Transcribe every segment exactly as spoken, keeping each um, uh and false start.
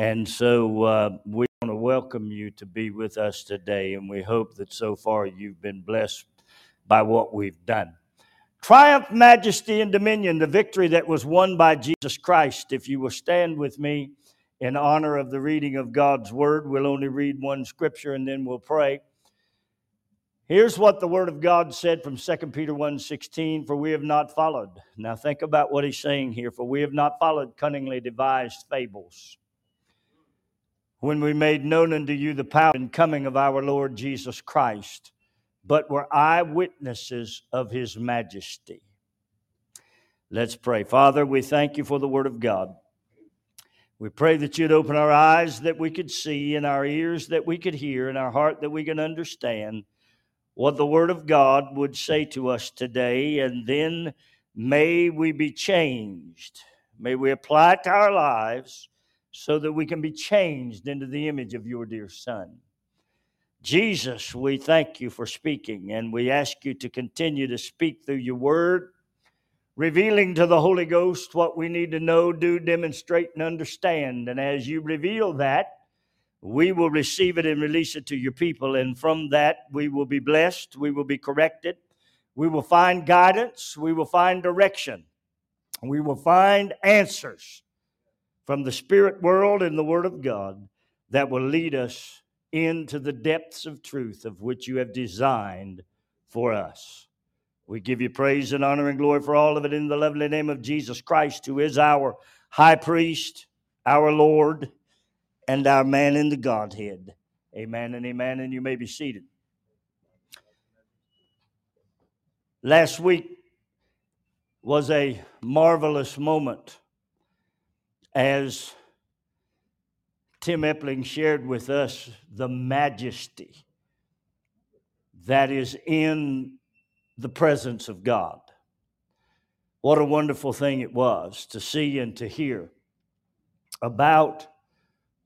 And so uh, we want to welcome you to be with us today, and we hope that so far you've been blessed by what we've done. Triumph, majesty, and dominion, the victory that was won by Jesus Christ. If you will stand with me in honor of the reading of God's Word, we'll only read one scripture and then we'll pray. Here's what the Word of God said from Second Peter one sixteen, for we have not followed. Now think about what he's saying here. For we have not followed cunningly devised fables, when we made known unto you the power and coming of our Lord Jesus Christ, but were eyewitnesses of his majesty. Let's pray. Father, we thank you for the Word of God. We pray that you'd open our eyes that we could see, and our ears that we could hear, and our heart that we could understand what the Word of God would say to us today, and then may we be changed. May we apply it to our lives so that we can be changed into the image of your dear Son. Jesus, we thank you for speaking, and we ask you to continue to speak through your word, revealing to the Holy Ghost what we need to know, do, demonstrate, and understand. And as you reveal that, we will receive it and release it to your people. And from that, we will be blessed. We will be corrected. We will find guidance. We will find direction. We will find answers from the spirit world and the Word of God that will lead us into the depths of truth of which you have designed for us. We give you praise and honor and glory for all of it in the lovely name of Jesus Christ, who is our high priest, our Lord, and our man in the Godhead. Amen and amen, and you may be seated. Last week was a marvelous moment as Tim Epling shared with us the majesty that is in the presence of God. What a wonderful thing it was to see and to hear about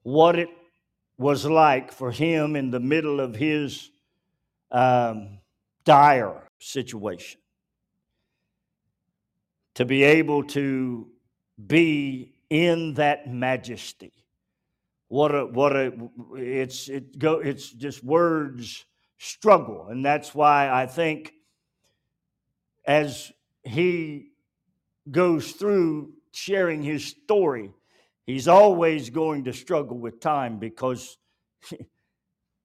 what it was like for him in the middle of his um, dire situation, to be able to be in that majesty. What a, what a, it's, it go, it's just words struggle. And that's why I think as he goes through sharing his story, he's always going to struggle with time, because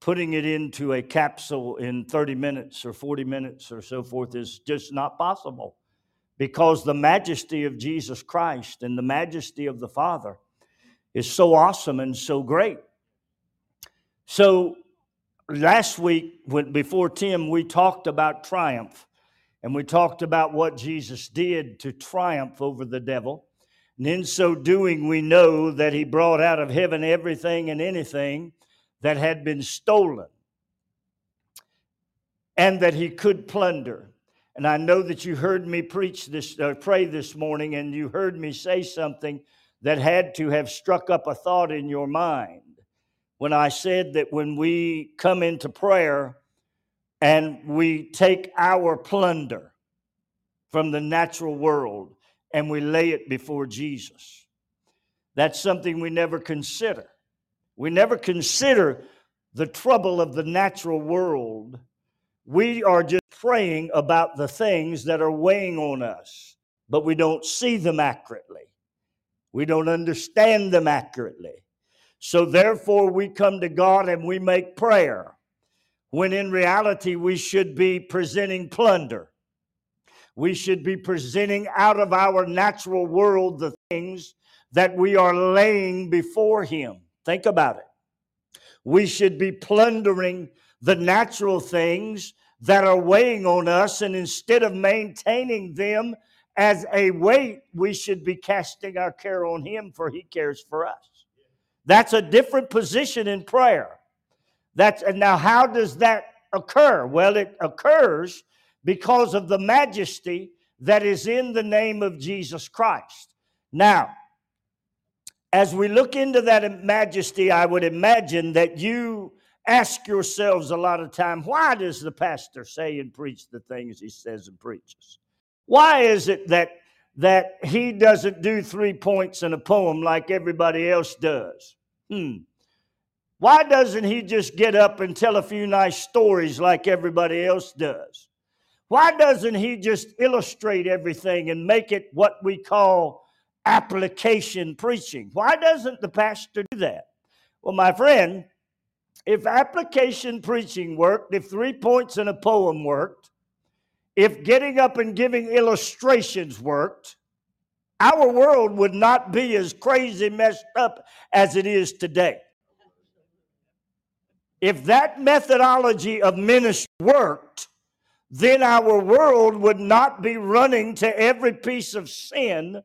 putting it into a capsule in thirty minutes or forty minutes or so forth is just not possible, because the majesty of Jesus Christ and the majesty of the Father is so awesome and so great. So last week, when, before Tim, we talked about triumph, and we talked about what Jesus did to triumph over the devil. And in so doing, we know that he brought out of heaven everything and anything that had been stolen and that he could plunder. And I know that you heard me preach this, uh, pray this morning, and you heard me say something that had to have struck up a thought in your mind when I said that when we come into prayer and we take our plunder from the natural world and we lay it before Jesus, that's something we never consider. We never consider the trouble of the natural world. We are just praying about the things that are weighing on us, but we don't see them accurately. We don't understand them accurately. So therefore, we come to God and we make prayer, when in reality, we should be presenting plunder. We should be presenting out of our natural world the things that we are laying before him. Think about it. We should be plundering the natural things that are weighing on us, and instead of maintaining them as a weight, we should be casting our care on him, for he cares for us. That's a different position in prayer. That's, and now how does that occur? Well, it occurs because of the majesty that is in the name of Jesus Christ. Now, as we look into that majesty, I would imagine that you ask yourselves a lot of time, why does the pastor say and preach the things he says and preaches? Why is it that that he doesn't do three points in a poem like everybody else does? Hmm. Why doesn't he just get up and tell a few nice stories like everybody else does? Why doesn't he just illustrate everything and make it what we call application preaching? Why doesn't the pastor do that? Well, my friend, if application preaching worked, if three points in a poem worked, if getting up and giving illustrations worked, our world would not be as crazy messed up as it is today. If that methodology of ministry worked, then our world would not be running to every piece of sin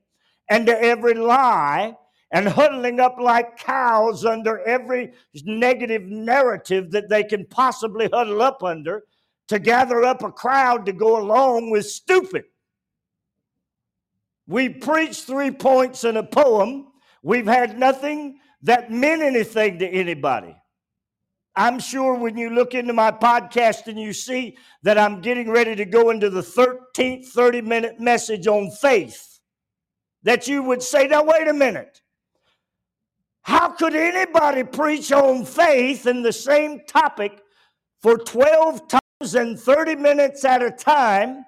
and to every lie and huddling up like cows under every negative narrative that they can possibly huddle up under to gather up a crowd to go along with stupid. We preach three points in a poem. We've had nothing that meant anything to anybody. I'm sure when you look into my podcast and you see that I'm getting ready to go into the thirteenth thirty-minute message on faith, that you would say, now, wait a minute. How could anybody preach on faith in the same topic for twelve times and thirty minutes at a time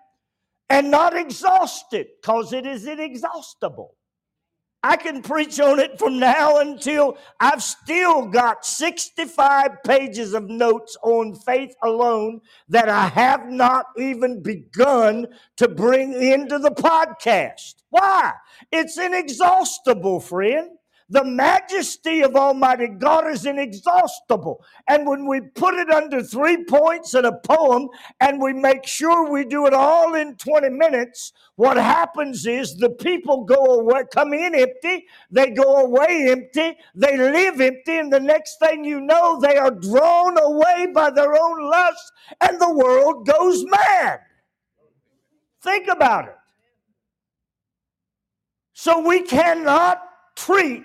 and not exhaust it? Because it is inexhaustible. I can preach on it from now until I've still got sixty-five pages of notes on faith alone that I have not even begun to bring into the podcast. Why? It's inexhaustible, friend. The majesty of Almighty God is inexhaustible. And when we put it under three points in a poem and we make sure we do it all in twenty minutes, what happens is the people go away, come in empty, they go away empty, they live empty, and the next thing you know, they are drawn away by their own lust and the world goes mad. Think about it. So we cannot treat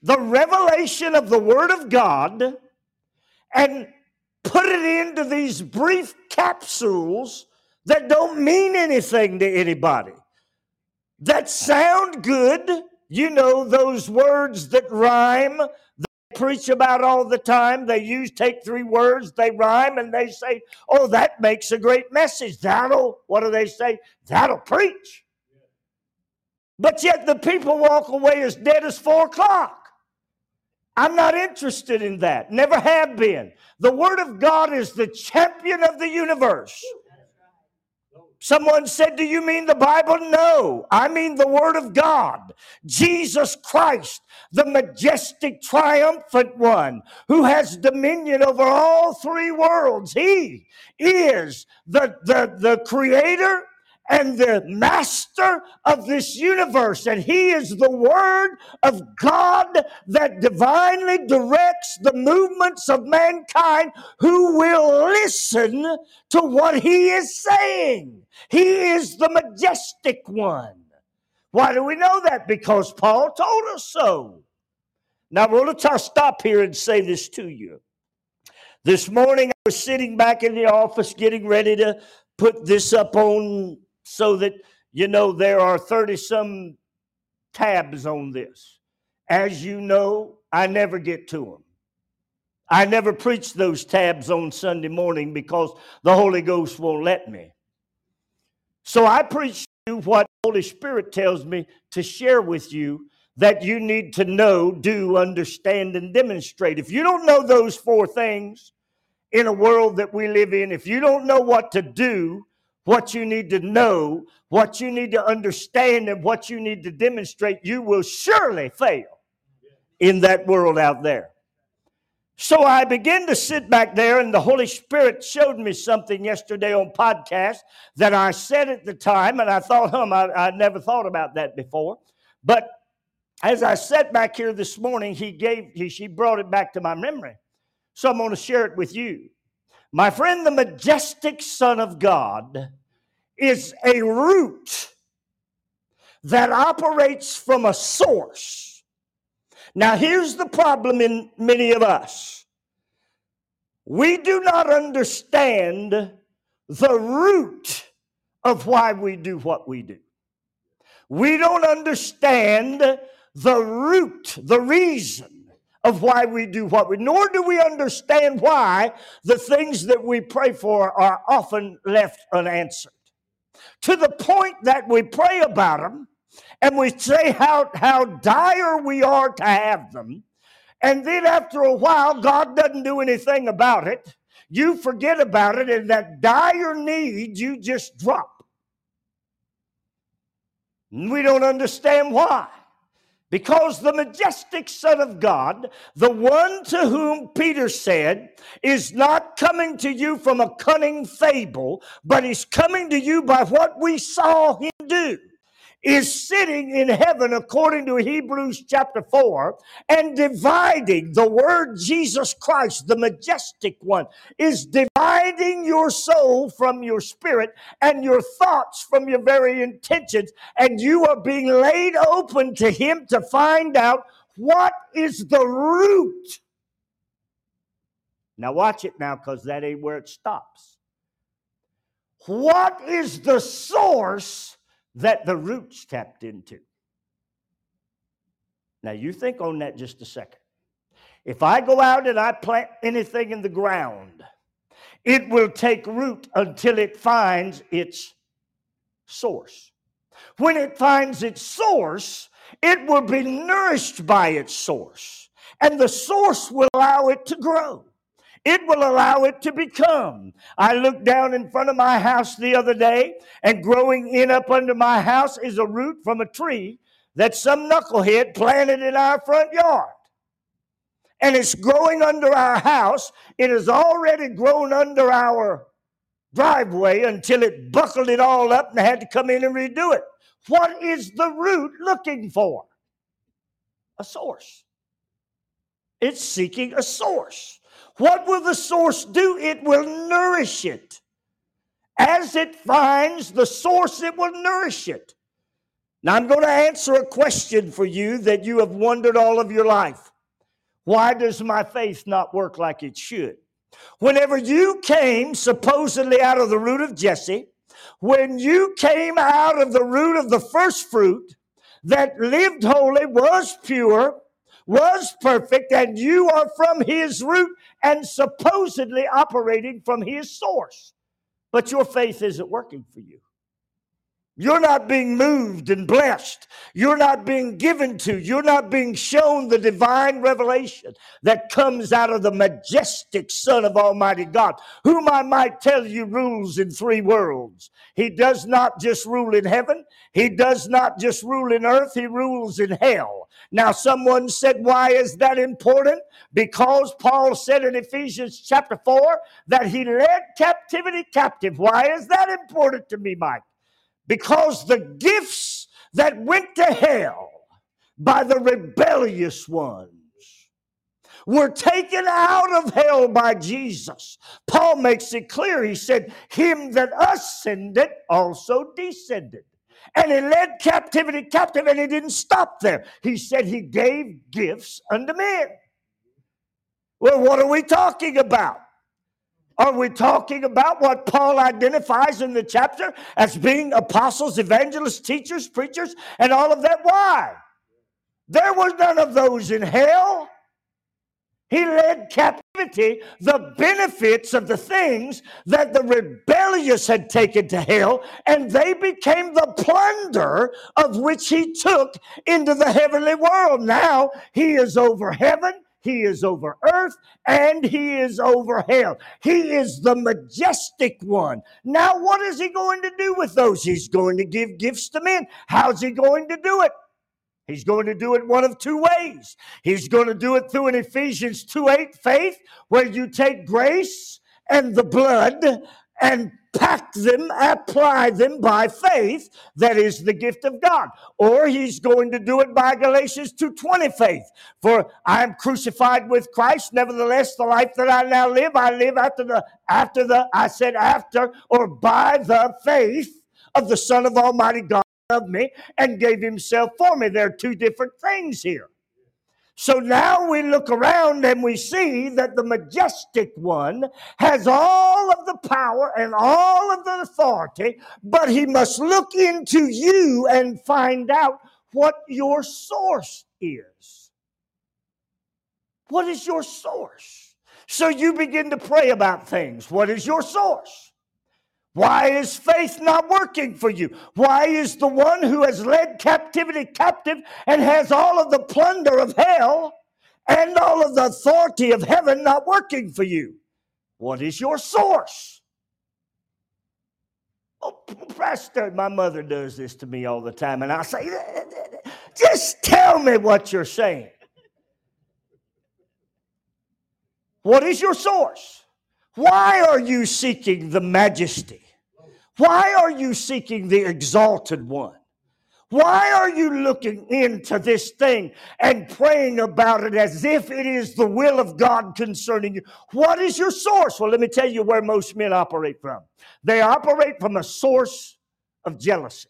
the revelation of the Word of God and put it into these brief capsules that don't mean anything to anybody, that sound good. You know, those words that rhyme, they preach about all the time. They use, take three words, they rhyme, and they say, oh, that makes a great message. That'll, what do they say? That'll preach. But yet the people walk away as dead as four o'clock. I'm not interested in that. Never have been. The Word of God is the champion of the universe. Someone said, do you mean the Bible? No, I mean the Word of God. Jesus Christ, the majestic, triumphant one who has dominion over all three worlds. He is the, the, the creator and the master of this universe, and he is the Word of God that divinely directs the movements of mankind who will listen to what he is saying. He is the majestic one. Why do we know that? Because Paul told us so. Now, I want to stop here and say this to you. This morning, I was sitting back in the office getting ready to put this up on so that, you know, there are thirty-some tabs on this. As you know, I never get to them. I never preach those tabs on Sunday morning because the Holy Ghost won't let me. So I preach to you what the Holy Spirit tells me to share with you that you need to know, do, understand, and demonstrate. If you don't know those four things in a world that we live in, if you don't know what to do, what you need to know, what you need to understand, and what you need to demonstrate, you will surely fail in that world out there. So I began to sit back there, and the Holy Spirit showed me something yesterday on podcast that I said at the time, and I thought, hum, I, I never thought about that before. But as I sat back here this morning, he gave, he, she brought it back to my memory. So I'm going to share it with you. My friend, the majestic Son of God is a root that operates from a source. Now, here's the problem in many of us. We do not understand the root of why we do what we do. We don't understand the root, the reason of why we do what we do, nor do we understand why the things that we pray for are often left unanswered, to the point that we pray about them and we say how, how dire we are to have them, and then after a while, God doesn't do anything about it. You forget about it, and that dire need you just drop. And we don't understand why. Because the majestic Son of God, the one to whom Peter said, is not coming to you from a cunning fable, but is coming to you by what we saw him do, is sitting in heaven according to Hebrews chapter four and dividing the word Jesus Christ, the majestic one, is dividing your soul from your spirit and your thoughts from your very intentions, and you are being laid open to him to find out what is the root. Now watch it now, because that ain't where it stops. What is the source that the roots tapped into? Now you think on that just a second. If I go out and I plant anything in the ground, it will take root until it finds its source. When it finds its source, it will be nourished by its source, and the source will allow it to grow. It will allow it to become. I looked down in front of my house the other day, and growing in up under my house is a root from a tree that some knucklehead planted in our front yard. And it's growing under our house. It has already grown under our driveway until it buckled it all up and had to come in and redo it. What is the root looking for? A source. It's seeking a source. What will the source do? It will nourish it. As it finds the source, it will nourish it. Now, I'm going to answer a question for you that you have wondered all of your life. Why does my faith not work like it should? Whenever you came supposedly out of the root of Jesse, when you came out of the root of the first fruit that lived holy, was pure, was perfect, and you are from his root and supposedly operating from his source. But your faith isn't working for you. You're not being moved and blessed. You're not being given to. You're not being shown the divine revelation that comes out of the majestic Son of Almighty God, whom I might tell you rules in three worlds. He does not just rule in heaven. He does not just rule in earth. He rules in hell. Now, someone said, why is that important? Because Paul said in Ephesians chapter four that he led captivity captive. Why is that important to me, Mike? Because the gifts that went to hell by the rebellious ones were taken out of hell by Jesus. Paul makes it clear. He said, him that ascended also descended. And he led captivity captive, and he didn't stop there. He said he gave gifts unto men. Well, what are we talking about? Are we talking about what Paul identifies in the chapter as being apostles, evangelists, teachers, preachers, and all of that? Why? There was none of those in hell. He led captivity, the benefits of the things that the rebellious had taken to hell, and they became the plunder of which he took into the heavenly world. Now he is over heaven, he is over earth, and he is over hell. He is the majestic one. Now what is he going to do with those? He's going to give gifts to men. How's he going to do it? He's going to do it one of two ways. He's going to do it through an Ephesians two eight faith, where you take grace and the blood and pack them, apply them by faith. That is the gift of God. Or he's going to do it by Galatians two twenty faith. For I am crucified with Christ. Nevertheless, the life that I now live, I live after the, after the, I said after, or by the faith of the Son of Almighty God. Loved me and gave himself for me. There are two different things here. So now we look around and we see that the majestic one has all of the power and all of the authority, but he must look into you and find out what your source is. What is your source? So you begin to pray about things. What is your source? Why is faith not working for you? Why is the one who has led captivity captive and has all of the plunder of hell and all of the authority of heaven not working for you? What is your source? Oh, Pastor, my mother does this to me all the time, and I say, just tell me what you're saying. What is your source? Why are you seeking the majesty? Why are you seeking the exalted one? Why are you looking into this thing and praying about it as if it is the will of God concerning you? What is your source? Well, let me tell you where most men operate from. They operate from a source of jealousy.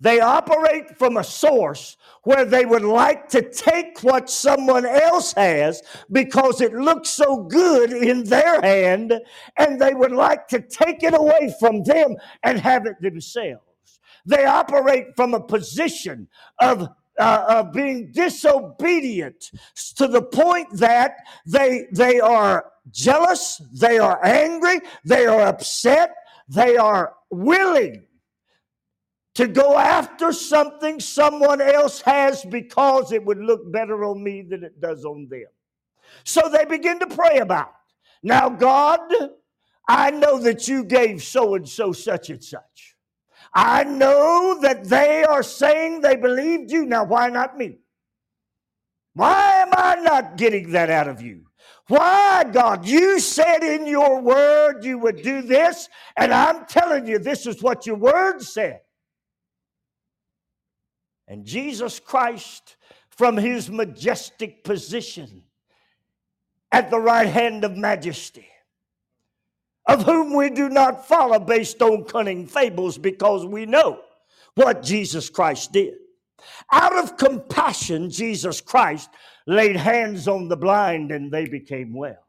They operate from a source where they would like to take what someone else has because it looks so good in their hand, and they would like to take it away from them and have it themselves. They operate from a position of, uh, of being disobedient to the point that they, they are jealous, they are angry, they are upset, they are willing to go after something someone else has because it would look better on me than it does on them. So they begin to pray about it. Now, God, I know that you gave so-and-so such and such. I know that they are saying they believed you. Now, why not me? Why am I not getting that out of you? Why, God? You said in your word you would do this, and I'm telling you this is what your word said. And Jesus Christ, from his majestic position at the right hand of majesty, of whom we do not follow based on cunning fables, because we know what Jesus Christ did. Out of compassion, Jesus Christ laid hands on the blind and they became well.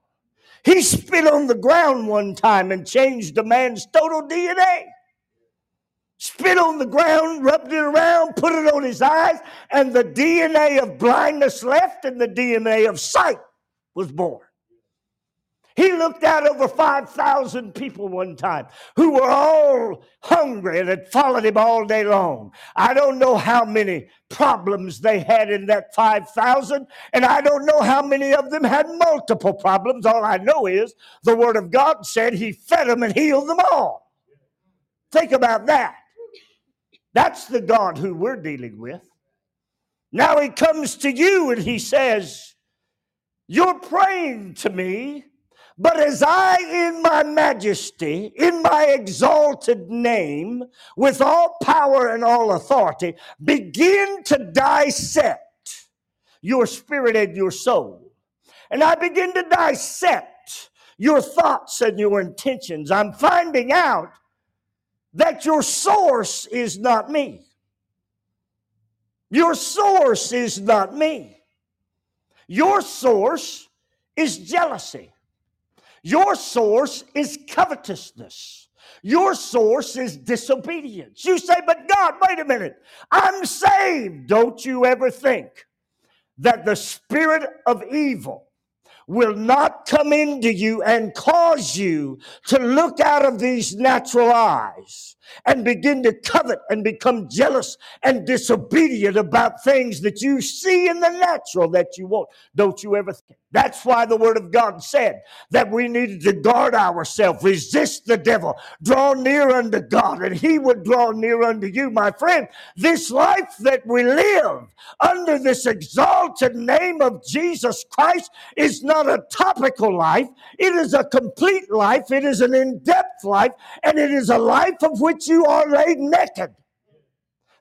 He spit on the ground one time and changed a man's total D N A. Spit on the ground, rubbed it around, put it on his eyes, and the D N A of blindness left and the D N A of sight was born. He looked out over five thousand people one time who were all hungry and had followed him all day long. I don't know how many problems they had in that five thousand, and I don't know how many of them had multiple problems. All I know is the Word of God said he fed them and healed them all. Think about that. That's the God who we're dealing with. Now he comes to you and he says, you're praying to me, but as I, in my majesty, in my exalted name, with all power and all authority, begin to dissect your spirit and your soul, and I begin to dissect your thoughts and your intentions, I'm finding out that your source is not me. Your source is not me. Your source is jealousy. Your source is covetousness. Your source is disobedience. You say, but God, wait a minute, I'm saved. Don't you ever think that the spirit of evil will not come into you and cause you to look out of these natural eyes and begin to covet and become jealous and disobedient about things that you see in the natural that you want. Don't you ever think? That's why the Word of God said that we needed to guard ourselves, resist the devil, draw near unto God, and he would draw near unto you. My friend, this life that we live under this exalted name of Jesus Christ is not a topical life. It is a complete life. It is an in-depth life, and it is a life of which you are laid naked,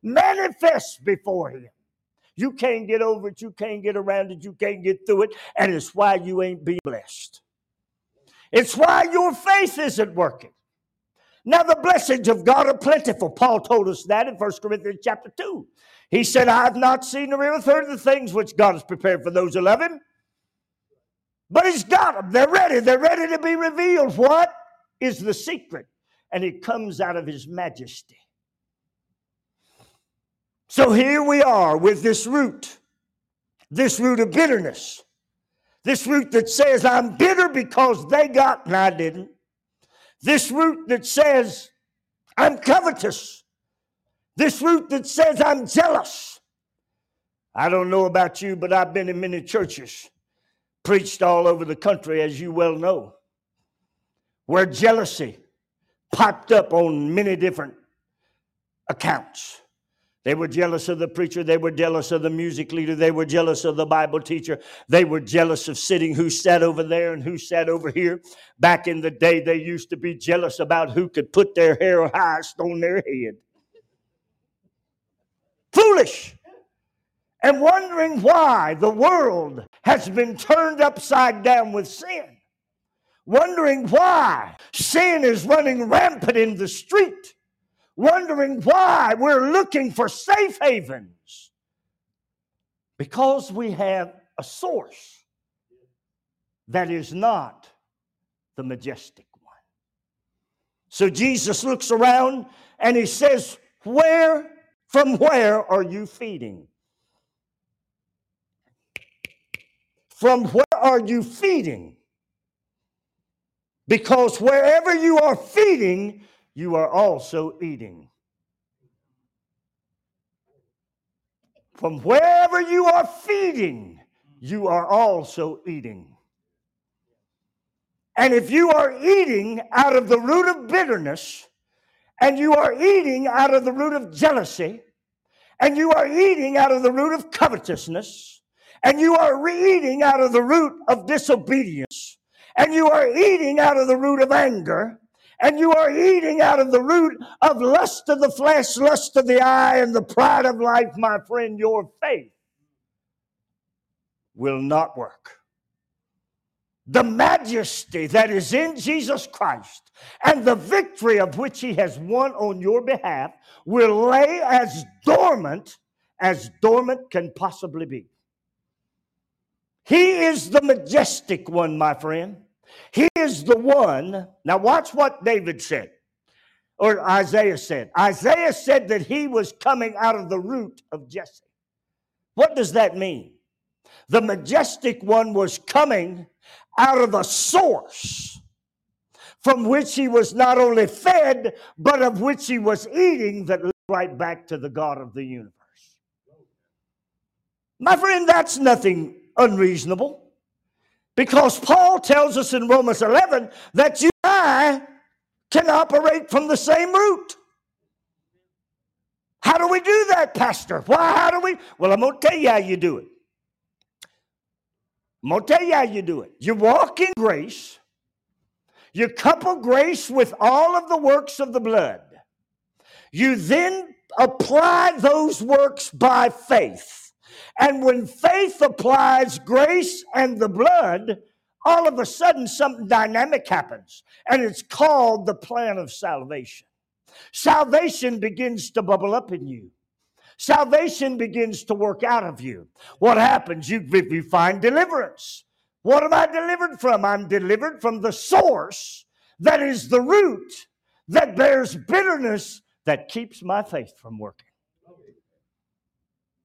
manifest before him. You can't get over it, you can't get around it, you can't get through it, and it's why you ain't being blessed. It's why your faith isn't working. Now the blessings of God are plentiful. Paul told us that in First Corinthians chapter two. He said, I have not seen or even heard the things which God has prepared for those who love him. But he's got them. They're ready. They're ready to be revealed. What is the secret? And it comes out of his majesty. So here we are with this root, this root of bitterness, This root that says, I'm bitter because they got and I didn't. This root that says, I'm covetous. This root that says, I'm jealous. I don't know about you, but I've been in many churches, preached all over the country, as you well know, where jealousy popped up on many different accounts. They were jealous of the preacher. They were jealous of the music leader. They were jealous of the Bible teacher. They were jealous of sitting who sat over there and who sat over here. Back in the day, they used to be jealous about who could put their hair highest on their head. Foolish. And wondering why the world has been turned upside down with sin. Wondering why sin is running rampant in the street. Wondering why we're looking for safe havens. Because we have a source that is not the majestic one. So Jesus looks around and he says, "Where, from where are you feeding? From where are you feeding? Because wherever you are feeding, you are also eating. From wherever you are feeding, you are also eating. And if you are eating out of the root of bitterness, and you are eating out of the root of jealousy, and you are eating out of the root of covetousness, and you are eating out of the root of disobedience, and you are eating out of the root of anger, and you are eating out of the root of lust of the flesh, lust of the eye, and the pride of life, my friend, your faith will not work. The majesty that is in Jesus Christ and the victory of which he has won on your behalf will lay as dormant as dormant can possibly be. He is the majestic one, my friend. He is the one. Now watch what David said, or Isaiah said. Isaiah said that he was coming out of the root of Jesse. What does that mean? The majestic one was coming out of a source from which he was not only fed, but of which he was eating that led right back to the God of the universe. My friend, that's nothing unreasonable. Because Paul tells us in Romans eleven that you and I can operate from the same root. How do we do that, Pastor? Why, how do we? Well, I'm going to tell you how you do it. I'm going to tell you how you do it. You walk in grace. You couple grace with all of the works of the blood. You then apply those works by faith. And when faith applies grace and the blood, all of a sudden something dynamic happens. And it's called the plan of salvation. Salvation begins to bubble up in you. Salvation begins to work out of you. What happens? You, you find deliverance. What am I delivered from? I'm delivered from the source that is the root that bears bitterness that keeps my faith from working.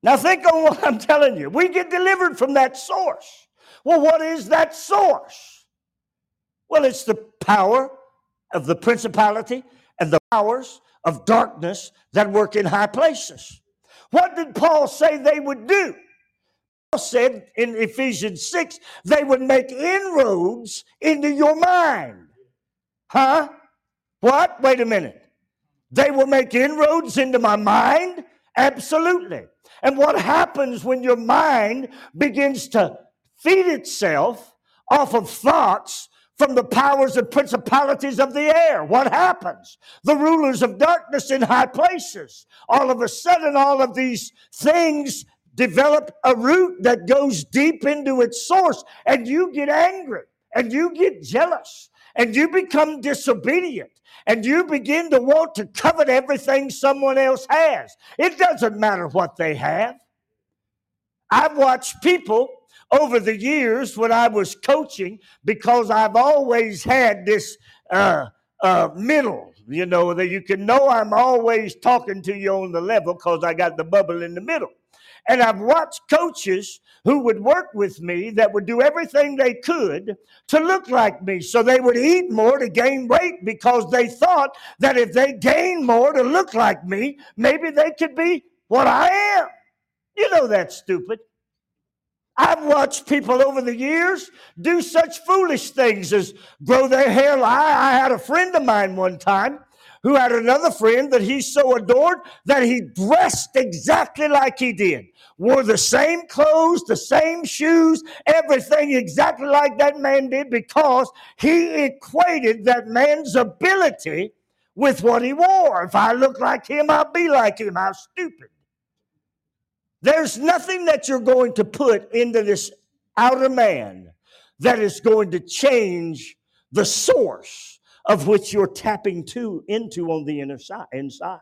Now think on what I'm telling you. We get delivered from that source. Well, what is that source? Well, it's the power of the principality and the powers of darkness that work in high places. What did Paul say they would do? Paul said in Ephesians six, they would make inroads into your mind. Huh? What? Wait a minute. They will make inroads into my mind? Absolutely. And what happens when your mind begins to feed itself off of thoughts from the powers and principalities of the air? What happens? The rulers of darkness in high places. All of a sudden, all of these things develop a root that goes deep into its source, and you get angry, and you get jealous, and you become disobedient. And you begin to want to covet everything someone else has. It doesn't matter what they have. I've watched people over the years when I was coaching, because I've always had this uh, uh, middle, you know, that you can know I'm always talking to you on the level because I got the bubble in the middle. And I've watched coaches who would work with me that would do everything they could to look like me. So they would eat more to gain weight because they thought that if they gained more to look like me, maybe they could be what I am. You know that's stupid. I've watched people over the years do such foolish things as grow their hairline. I had a friend of mine one time who had another friend that he so adored that he dressed exactly like he did. Wore the same clothes, the same shoes, everything exactly like that man did because he equated that man's ability with what he wore. If I look like him, I'll be like him. How stupid. There's nothing that you're going to put into this outer man that is going to change the source of which you're tapping to into on the inner side, inside.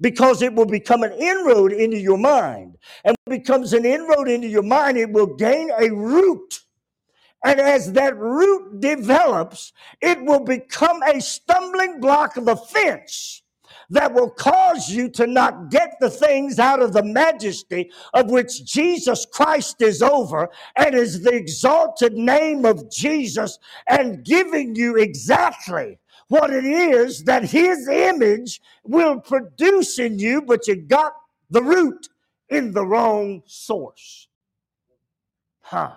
Because it will become an inroad into your mind. And when it becomes an inroad into your mind, it will gain a root. And as that root develops, it will become a stumbling block of offense that will cause you to not get the things out of the majesty of which Jesus Christ is over and is the exalted name of Jesus and giving you exactly what it is that his image will produce in you, but you got the root in the wrong source. Huh.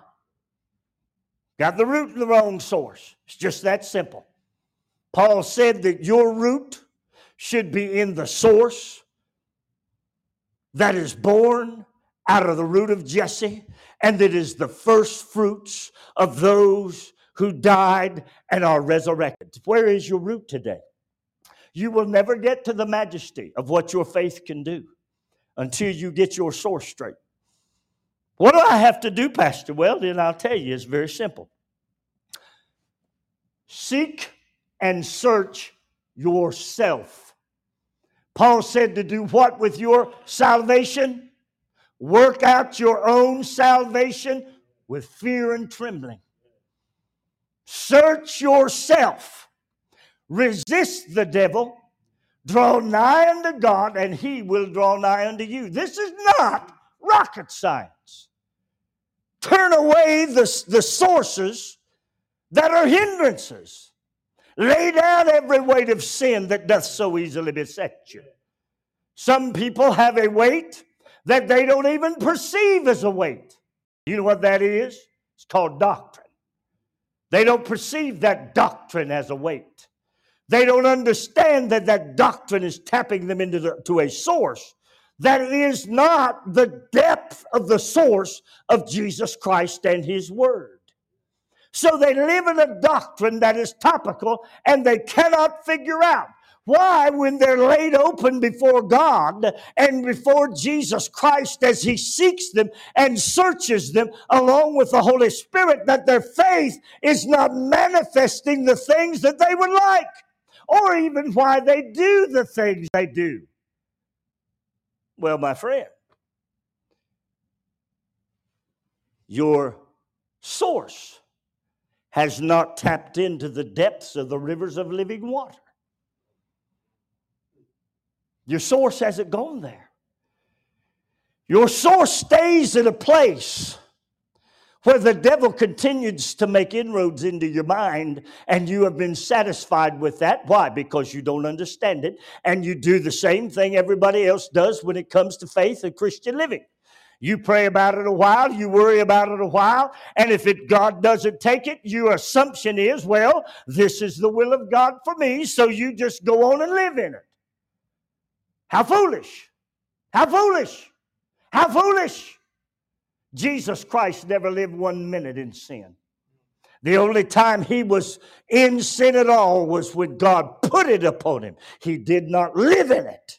Got the root in the wrong source. It's just that simple. Paul said that your root should be in the source that is born out of the root of Jesse, and it is the first fruits of those who died and are resurrected. Where is your root today? You will never get to the majesty of what your faith can do until you get your source straight. What do I have to do, Pastor? Well, then I'll tell you, it's very simple. Seek and search yourself. Paul said to do what with your salvation? Work out your own salvation with fear and trembling. Search yourself. Resist the devil. Draw nigh unto God, and he will draw nigh unto you. This is not rocket science. Turn away the, the sources that are hindrances. Lay down every weight of sin that doth so easily beset you. Some people have a weight that they don't even perceive as a weight. You know what that is? It's called doctrine. They don't perceive that doctrine as a weight. They don't understand that that doctrine is tapping them into the, to a source that is not the depth of the source of Jesus Christ and his word. So they live in a doctrine that is topical and they cannot figure out why, when they're laid open before God and before Jesus Christ as he seeks them and searches them along with the Holy Spirit, that their faith is not manifesting the things that they would like, or even why they do the things they do. Well, my friend, your source has not tapped into the depths of the rivers of living water. Your source hasn't gone there. Your source stays in a place where the devil continues to make inroads into your mind, and you have been satisfied with that. Why? Because you don't understand it, and you do the same thing everybody else does when it comes to faith and Christian living. You pray about it a while, you worry about it a while, and if it God doesn't take it, your assumption is, well, this is the will of God for me, so you just go on and live in it. How foolish! How foolish! How foolish! Jesus Christ never lived one minute in sin. The only time he was in sin at all was when God put it upon him. He did not live in it.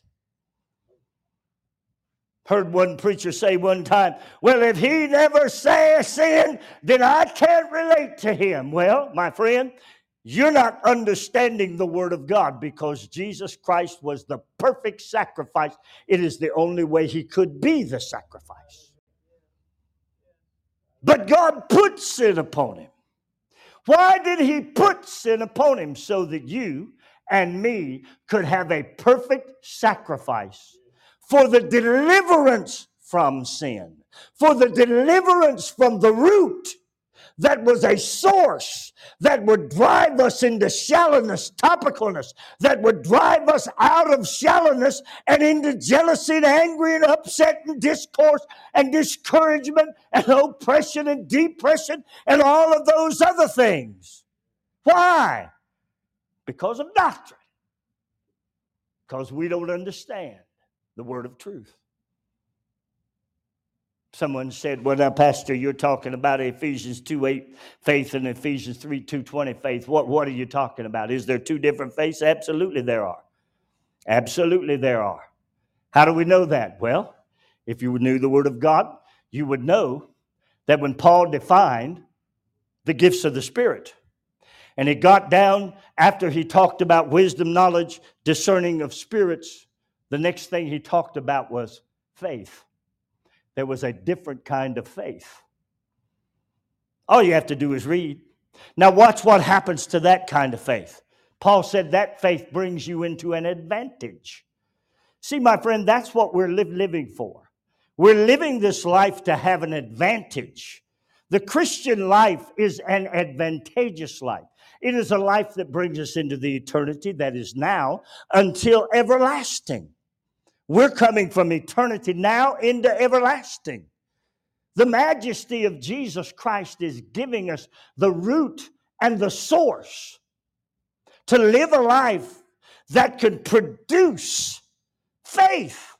Heard one preacher say one time, well, if he never says sin, then I can't relate to him. Well, my friend, you're not understanding the Word of God, because Jesus Christ was the perfect sacrifice. It is the only way he could be the sacrifice. But God put sin upon him. Why did he put sin upon him? So that you and me could have a perfect sacrifice for the deliverance from sin. for the deliverance from the root that was a source that would drive us into shallowness, topicalness, that would drive us out of shallowness and into jealousy and anger and upset and discourse and discouragement and oppression and depression and all of those other things. Why? Because of doctrine. Because we don't understand the word of truth. Someone said, well, now, Pastor, you're talking about Ephesians two eight faith and Ephesians three two twenty faith. What, what are you talking about? Is there two different faiths? Absolutely there are. Absolutely there are. How do we know that? Well, if you knew the Word of God, you would know that when Paul defined the gifts of the Spirit, and he got down after he talked about wisdom, knowledge, discerning of spirits, the next thing he talked about was faith. There was a different kind of faith. All you have to do is read. Now watch what happens to that kind of faith. Paul said that faith brings you into an advantage. See, my friend, that's what we're live, living for. We're living this life to have an advantage. The Christian life is an advantageous life. It is a life that brings us into the eternity that is now until everlasting. We're coming from eternity now into everlasting. The majesty of Jesus Christ is giving us the root and the source to live a life that can produce faith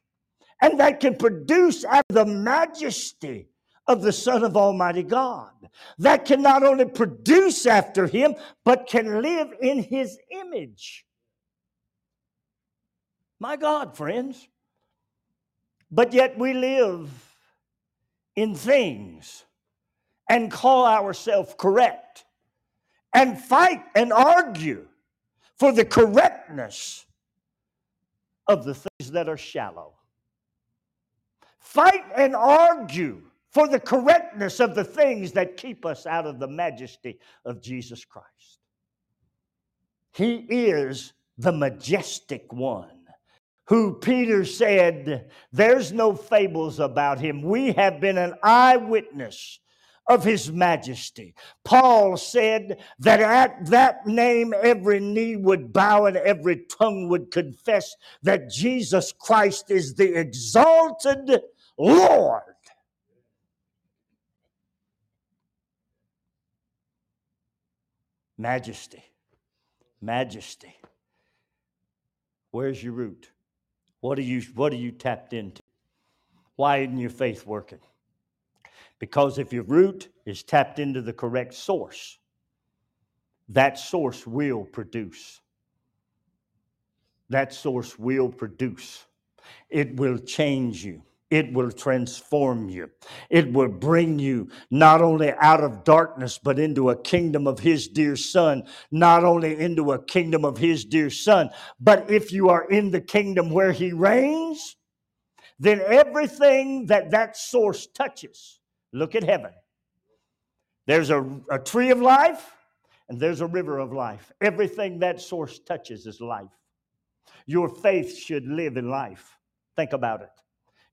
and that can produce the majesty of the Son of Almighty God, that can not only produce after Him, but can live in His image. My God, friends. But yet we live in things and call ourselves correct and fight and argue for the correctness of the things that are shallow. Fight and argue for the correctness of the things that keep us out of the majesty of Jesus Christ. He is the majestic one, who Peter said, there's no fables about him. We have been an eyewitness of his majesty. Paul said that at that name every knee would bow and every tongue would confess that Jesus Christ is the exalted Lord. Majesty, majesty. Where's your root? What are you, what are you tapped into? Why isn't your faith working? Because if your root is tapped into the correct source, that source will produce. That source will produce. It will change you. It will transform you. It will bring you not only out of darkness, but into a kingdom of His dear Son. Not only into a kingdom of His dear Son, but if you are in the kingdom where He reigns, then everything that that source touches, look at heaven. There's a, a tree of life, and there's a river of life. Everything that source touches is life. Your faith should live in life. Think about it.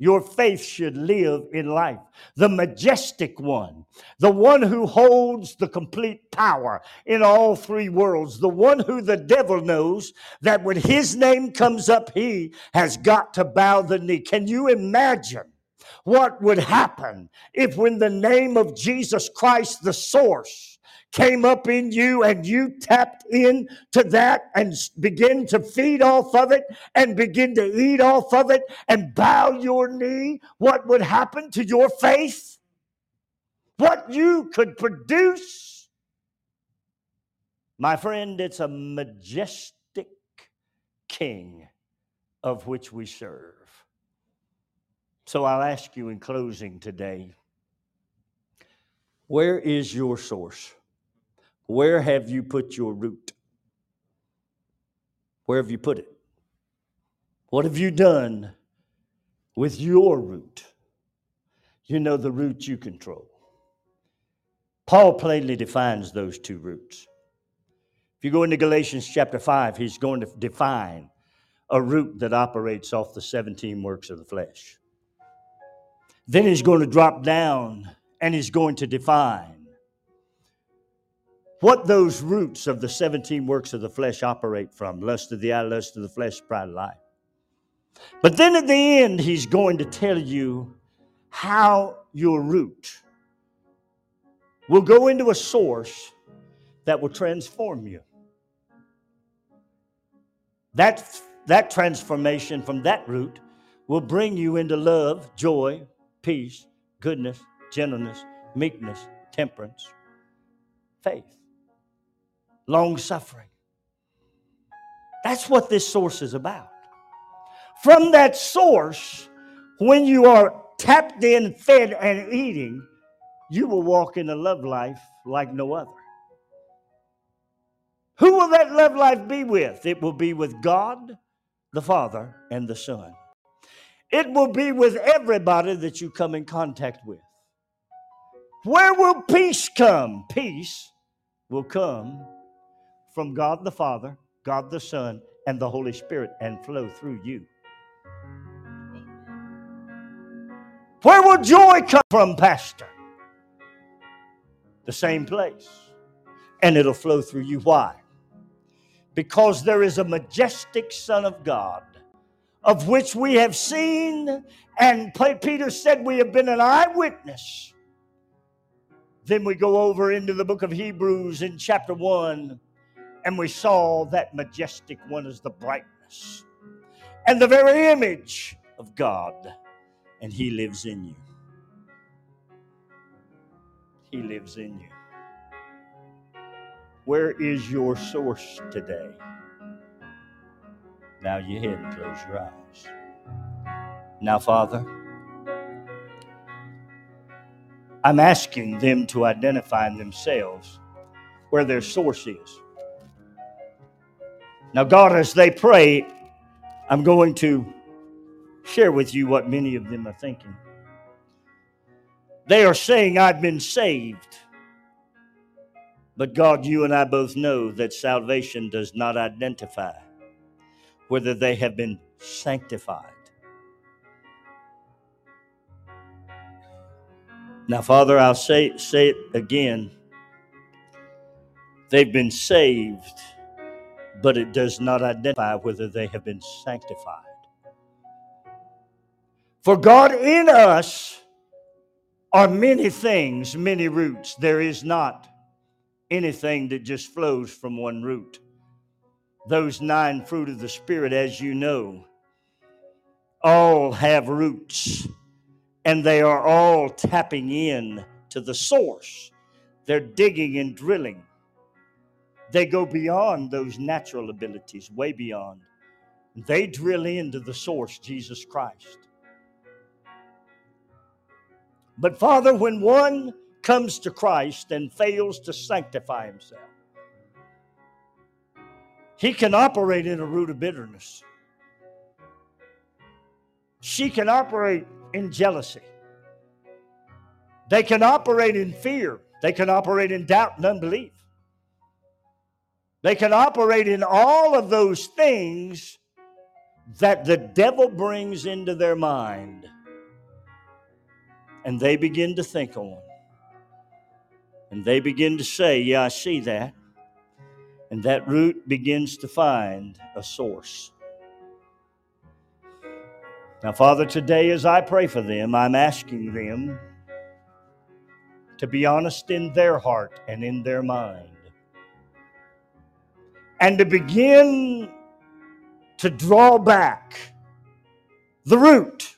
Your faith should live in life. The majestic one, the one who holds the complete power in all three worlds, the one who the devil knows that when his name comes up, he has got to bow the knee. Can you imagine what would happen if when the name of Jesus Christ, the source, came up in you and you tapped in to that and begin to feed off of it and begin to eat off of it and bow your knee? What would happen to your faith? What you could produce? My friend, it's a majestic King of which we serve. So I'll ask you in closing today, where is your source? Where have you put your root? Where have you put it? What have you done with your root? You know the root you control. Paul plainly defines those two roots. If you go into Galatians chapter five, he's going to define a root that operates off the seventeen works of the flesh. Then he's going to drop down and he's going to define what those roots of the seventeen works of the flesh operate from. Lust of the eye, lust of the flesh, pride of life. But then at the end, he's going to tell you how your root will go into a source that will transform you. That, that transformation from that root will bring you into love, joy, peace, goodness, gentleness, meekness, temperance, faith, long-suffering. That's what this source is about. From that source, when you are tapped in, fed, and eating, you will walk in a love life like no other. Who will that love life be with? It will be with God, the Father, and the Son. It will be with everybody that you come in contact with. Where will peace come? Peace will come from God the Father, God the Son, and the Holy Spirit, and flow through you. Where will joy come from, Pastor? The same place. And it'll flow through you. Why? Because there is a majestic Son of God, of which we have seen, and Peter said we have been an eyewitness. Then we go over into the book of Hebrews in chapter one, and we saw that majestic one as the brightness and the very image of God, and he lives in you. He lives in you. Where is your source today? Now your head and close your eyes. Now, Father, I'm asking them to identify in themselves where their source is. Now, God, as they pray, I'm going to share with you what many of them are thinking. They are saying, I've been saved. But God, you and I both know that salvation does not identify whether they have been sanctified. Now, Father, I'll say, say it again. They've been saved, but it does not identify whether they have been sanctified. For God in us are many things, many roots. There is not anything that just flows from one root. Those nine fruit of the Spirit, as you know, all have roots, and they are all tapping in to the source. They're digging and drilling. They go beyond those natural abilities, way beyond. They drill into the source, Jesus Christ. But Father, when one comes to Christ and fails to sanctify himself, he can operate in a root of bitterness. She can operate in jealousy. They can operate in fear. They can operate in doubt and unbelief. They can operate in all of those things that the devil brings into their mind. And they begin to think on. And they begin to say, yeah, I see that. And that root begins to find a source. Now, Father, today as I pray for them, I'm asking them to be honest in their heart and in their mind, and to begin to draw back the root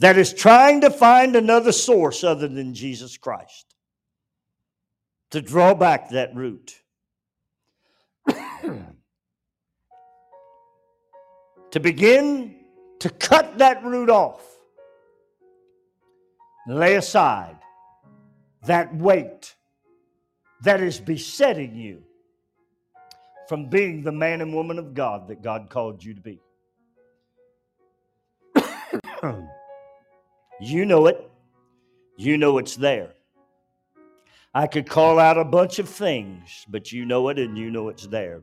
that is trying to find another source other than Jesus Christ. To draw back that root. To begin to cut that root off. Lay aside that weight that is besetting you from being the man and woman of God that God called you to be. You know it. You know it's there. I could call out a bunch of things, but you know it and you know it's there.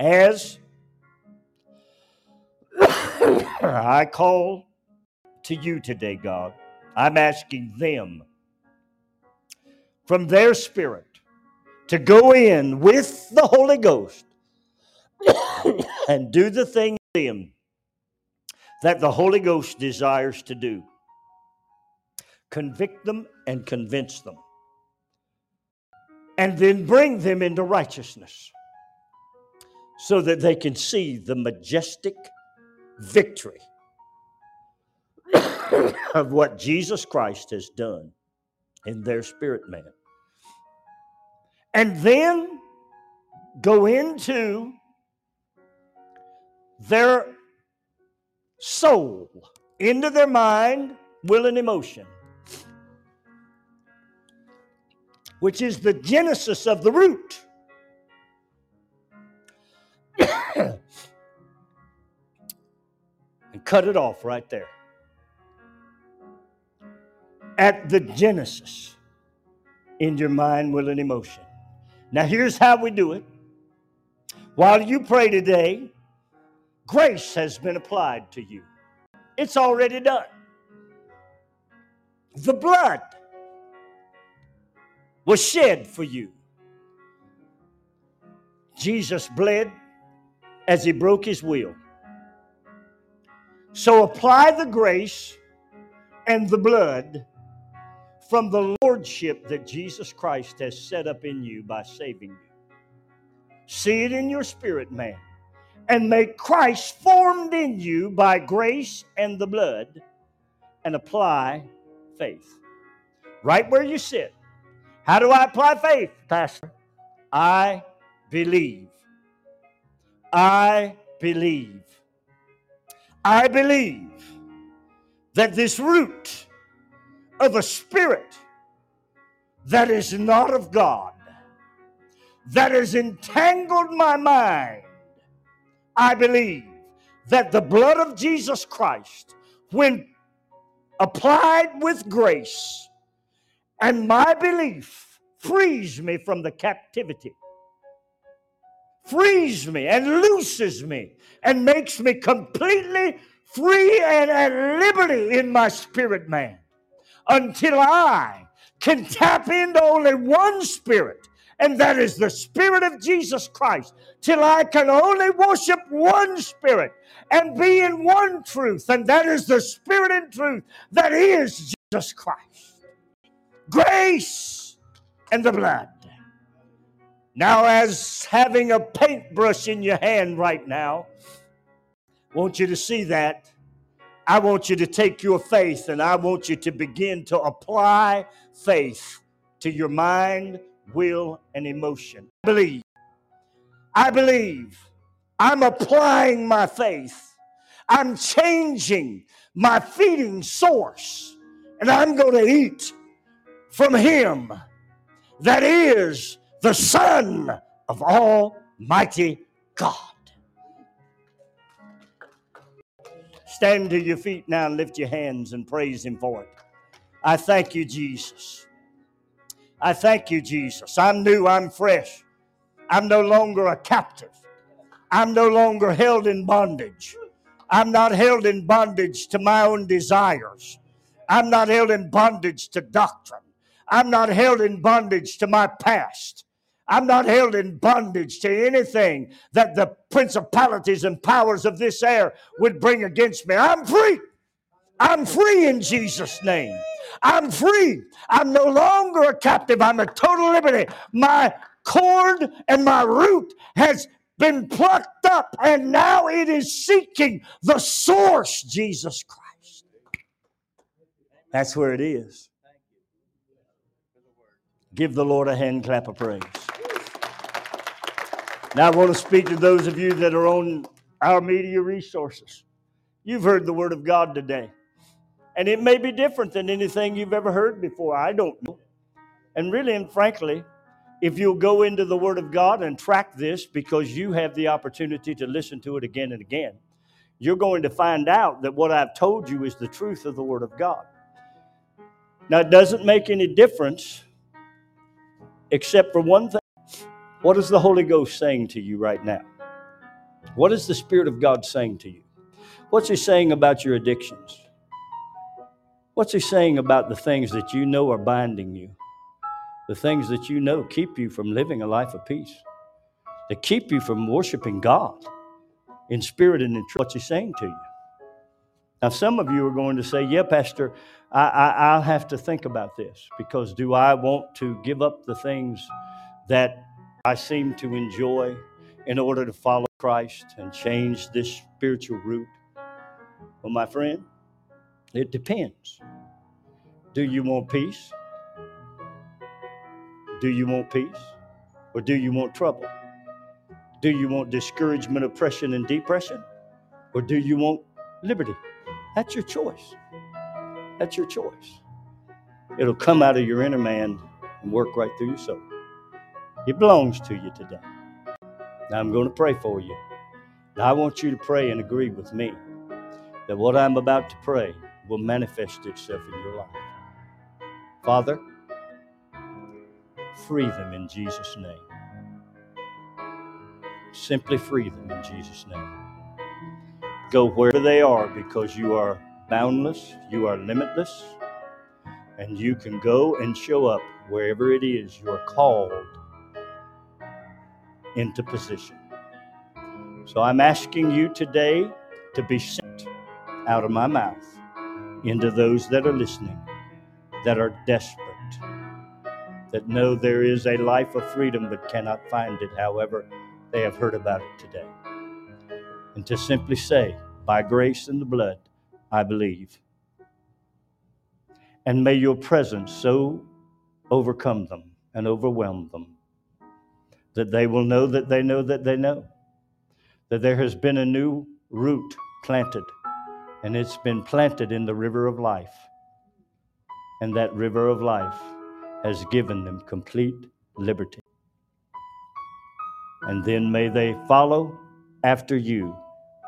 As I call to you today, God, I'm asking them from their spirit to go in with the Holy Ghost and do the thing in them that the Holy Ghost desires to do. Convict them and convince them. And then bring them into righteousness so that they can see the majestic victory of what Jesus Christ has done in their spirit man. And then go into their soul, into their mind, will, and emotion, which is the genesis of the root. And cut it off right there. At the genesis, in your mind, will, and emotion. Now here's how we do it. While you pray today, grace has been applied to you. It's already done. The blood was shed for you. Jesus bled as he broke his will. So apply the grace and the blood from the lordship that Jesus Christ has set up in you by saving you. See it in your spirit, man, and make Christ formed in you by grace and the blood, and apply faith. Right where you sit. How do I apply faith, Pastor? I believe. I believe. I believe that this root of a spirit that is not of God, that has entangled my mind, I believe that the blood of Jesus Christ, when applied with grace, and my belief frees me from the captivity, frees me and looses me and makes me completely free and at liberty in my spirit man, until I can tap into only one spirit, and that is the spirit of Jesus Christ, till I can only worship one spirit and be in one truth, and that is the spirit and truth that is Jesus Christ. Grace and the blood. Now, as having a paintbrush in your hand right now, I want you to see that. I want you to take your faith, and I want you to begin to apply faith to your mind, will, and emotion. I believe. I believe. I'm applying my faith. I'm changing my feeding source, and I'm going to eat from him that is the Son of Almighty God. Stand to your feet now and lift your hands and praise him for it. I thank you, Jesus. I thank you, Jesus. I'm new, I'm fresh. I'm no longer a captive. I'm no longer held in bondage. I'm not held in bondage to my own desires. I'm not held in bondage to doctrine. I'm not held in bondage to my past. I'm not held in bondage to anything that the principalities and powers of this air would bring against me. I'm free. I'm free in Jesus' name. I'm free. I'm no longer a captive. I'm at total liberty. My cord and my root has been plucked up, and now it is seeking the source, Jesus Christ. That's where it is. Give the Lord a hand clap of praise. Now I want to speak to those of you that are on our media resources. You've heard the word of God today. And it may be different than anything you've ever heard before. I don't know. And really and frankly, if you'll go into the word of God and track this, because you have the opportunity to listen to it again and again, you're going to find out that what I've told you is the truth of the word of God. Now it doesn't make any difference except for one thing. What is the Holy Ghost saying to you right now? What is the Spirit of God saying to you? What's He saying about your addictions? What's He saying about the things that you know are binding you? The things that you know keep you from living a life of peace. They keep you from worshiping God in spirit and in truth. What's He saying to you? Now, some of you are going to say, yeah, Pastor, I, I, I'll have to think about this, because do I want to give up the things that I seem to enjoy in order to follow Christ and change this spiritual route? Well, my friend, it depends. Do you want peace? Do you want peace? Or do you want trouble? Do you want discouragement, oppression, and depression? Or do you want liberty? That's your choice. That's your choice. It'll come out of your inner man and work right through your soul. It belongs to you today. Now, I'm going to pray for you. Now, I want you to pray and agree with me that what I'm about to pray will manifest itself in your life. Father, free them in Jesus' name. Simply free them in Jesus' name. Go wherever they are, because you are boundless, you are limitless, and you can go and show up wherever it is you are called into position. So I'm asking you today to be sent out of my mouth into those that are listening, that are desperate, that know there is a life of freedom but cannot find it, however they have heard about it today. And to simply say, by grace and the blood, I believe. And may your presence so overcome them and overwhelm them that they will know that they know that they know that there has been a new root planted, and it's been planted in the river of life. And that river of life has given them complete liberty. And then may they follow after you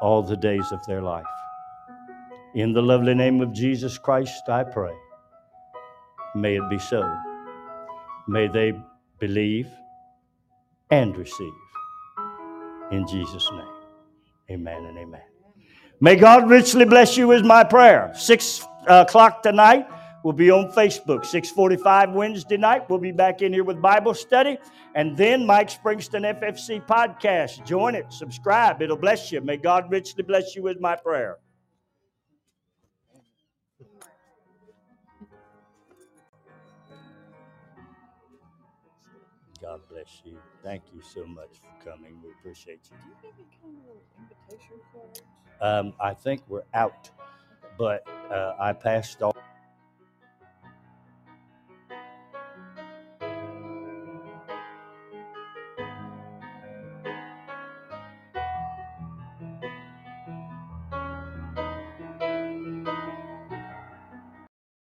all the days of their life. In the lovely name of Jesus Christ, I pray. May it be so. May they believe and receive. In Jesus' name, amen and amen. May God richly bless you is my prayer. Six o'clock tonight. We'll be on Facebook, six forty-five Wednesday night. We'll be back in here with Bible study. And then Mike Springston F F C podcast. Join it. Subscribe. It'll bless you. May God richly bless you with my prayer. God bless you. Thank you so much for coming. We appreciate you. Do you think we come with invitation cards? Um, I think we're out, but uh, I passed all.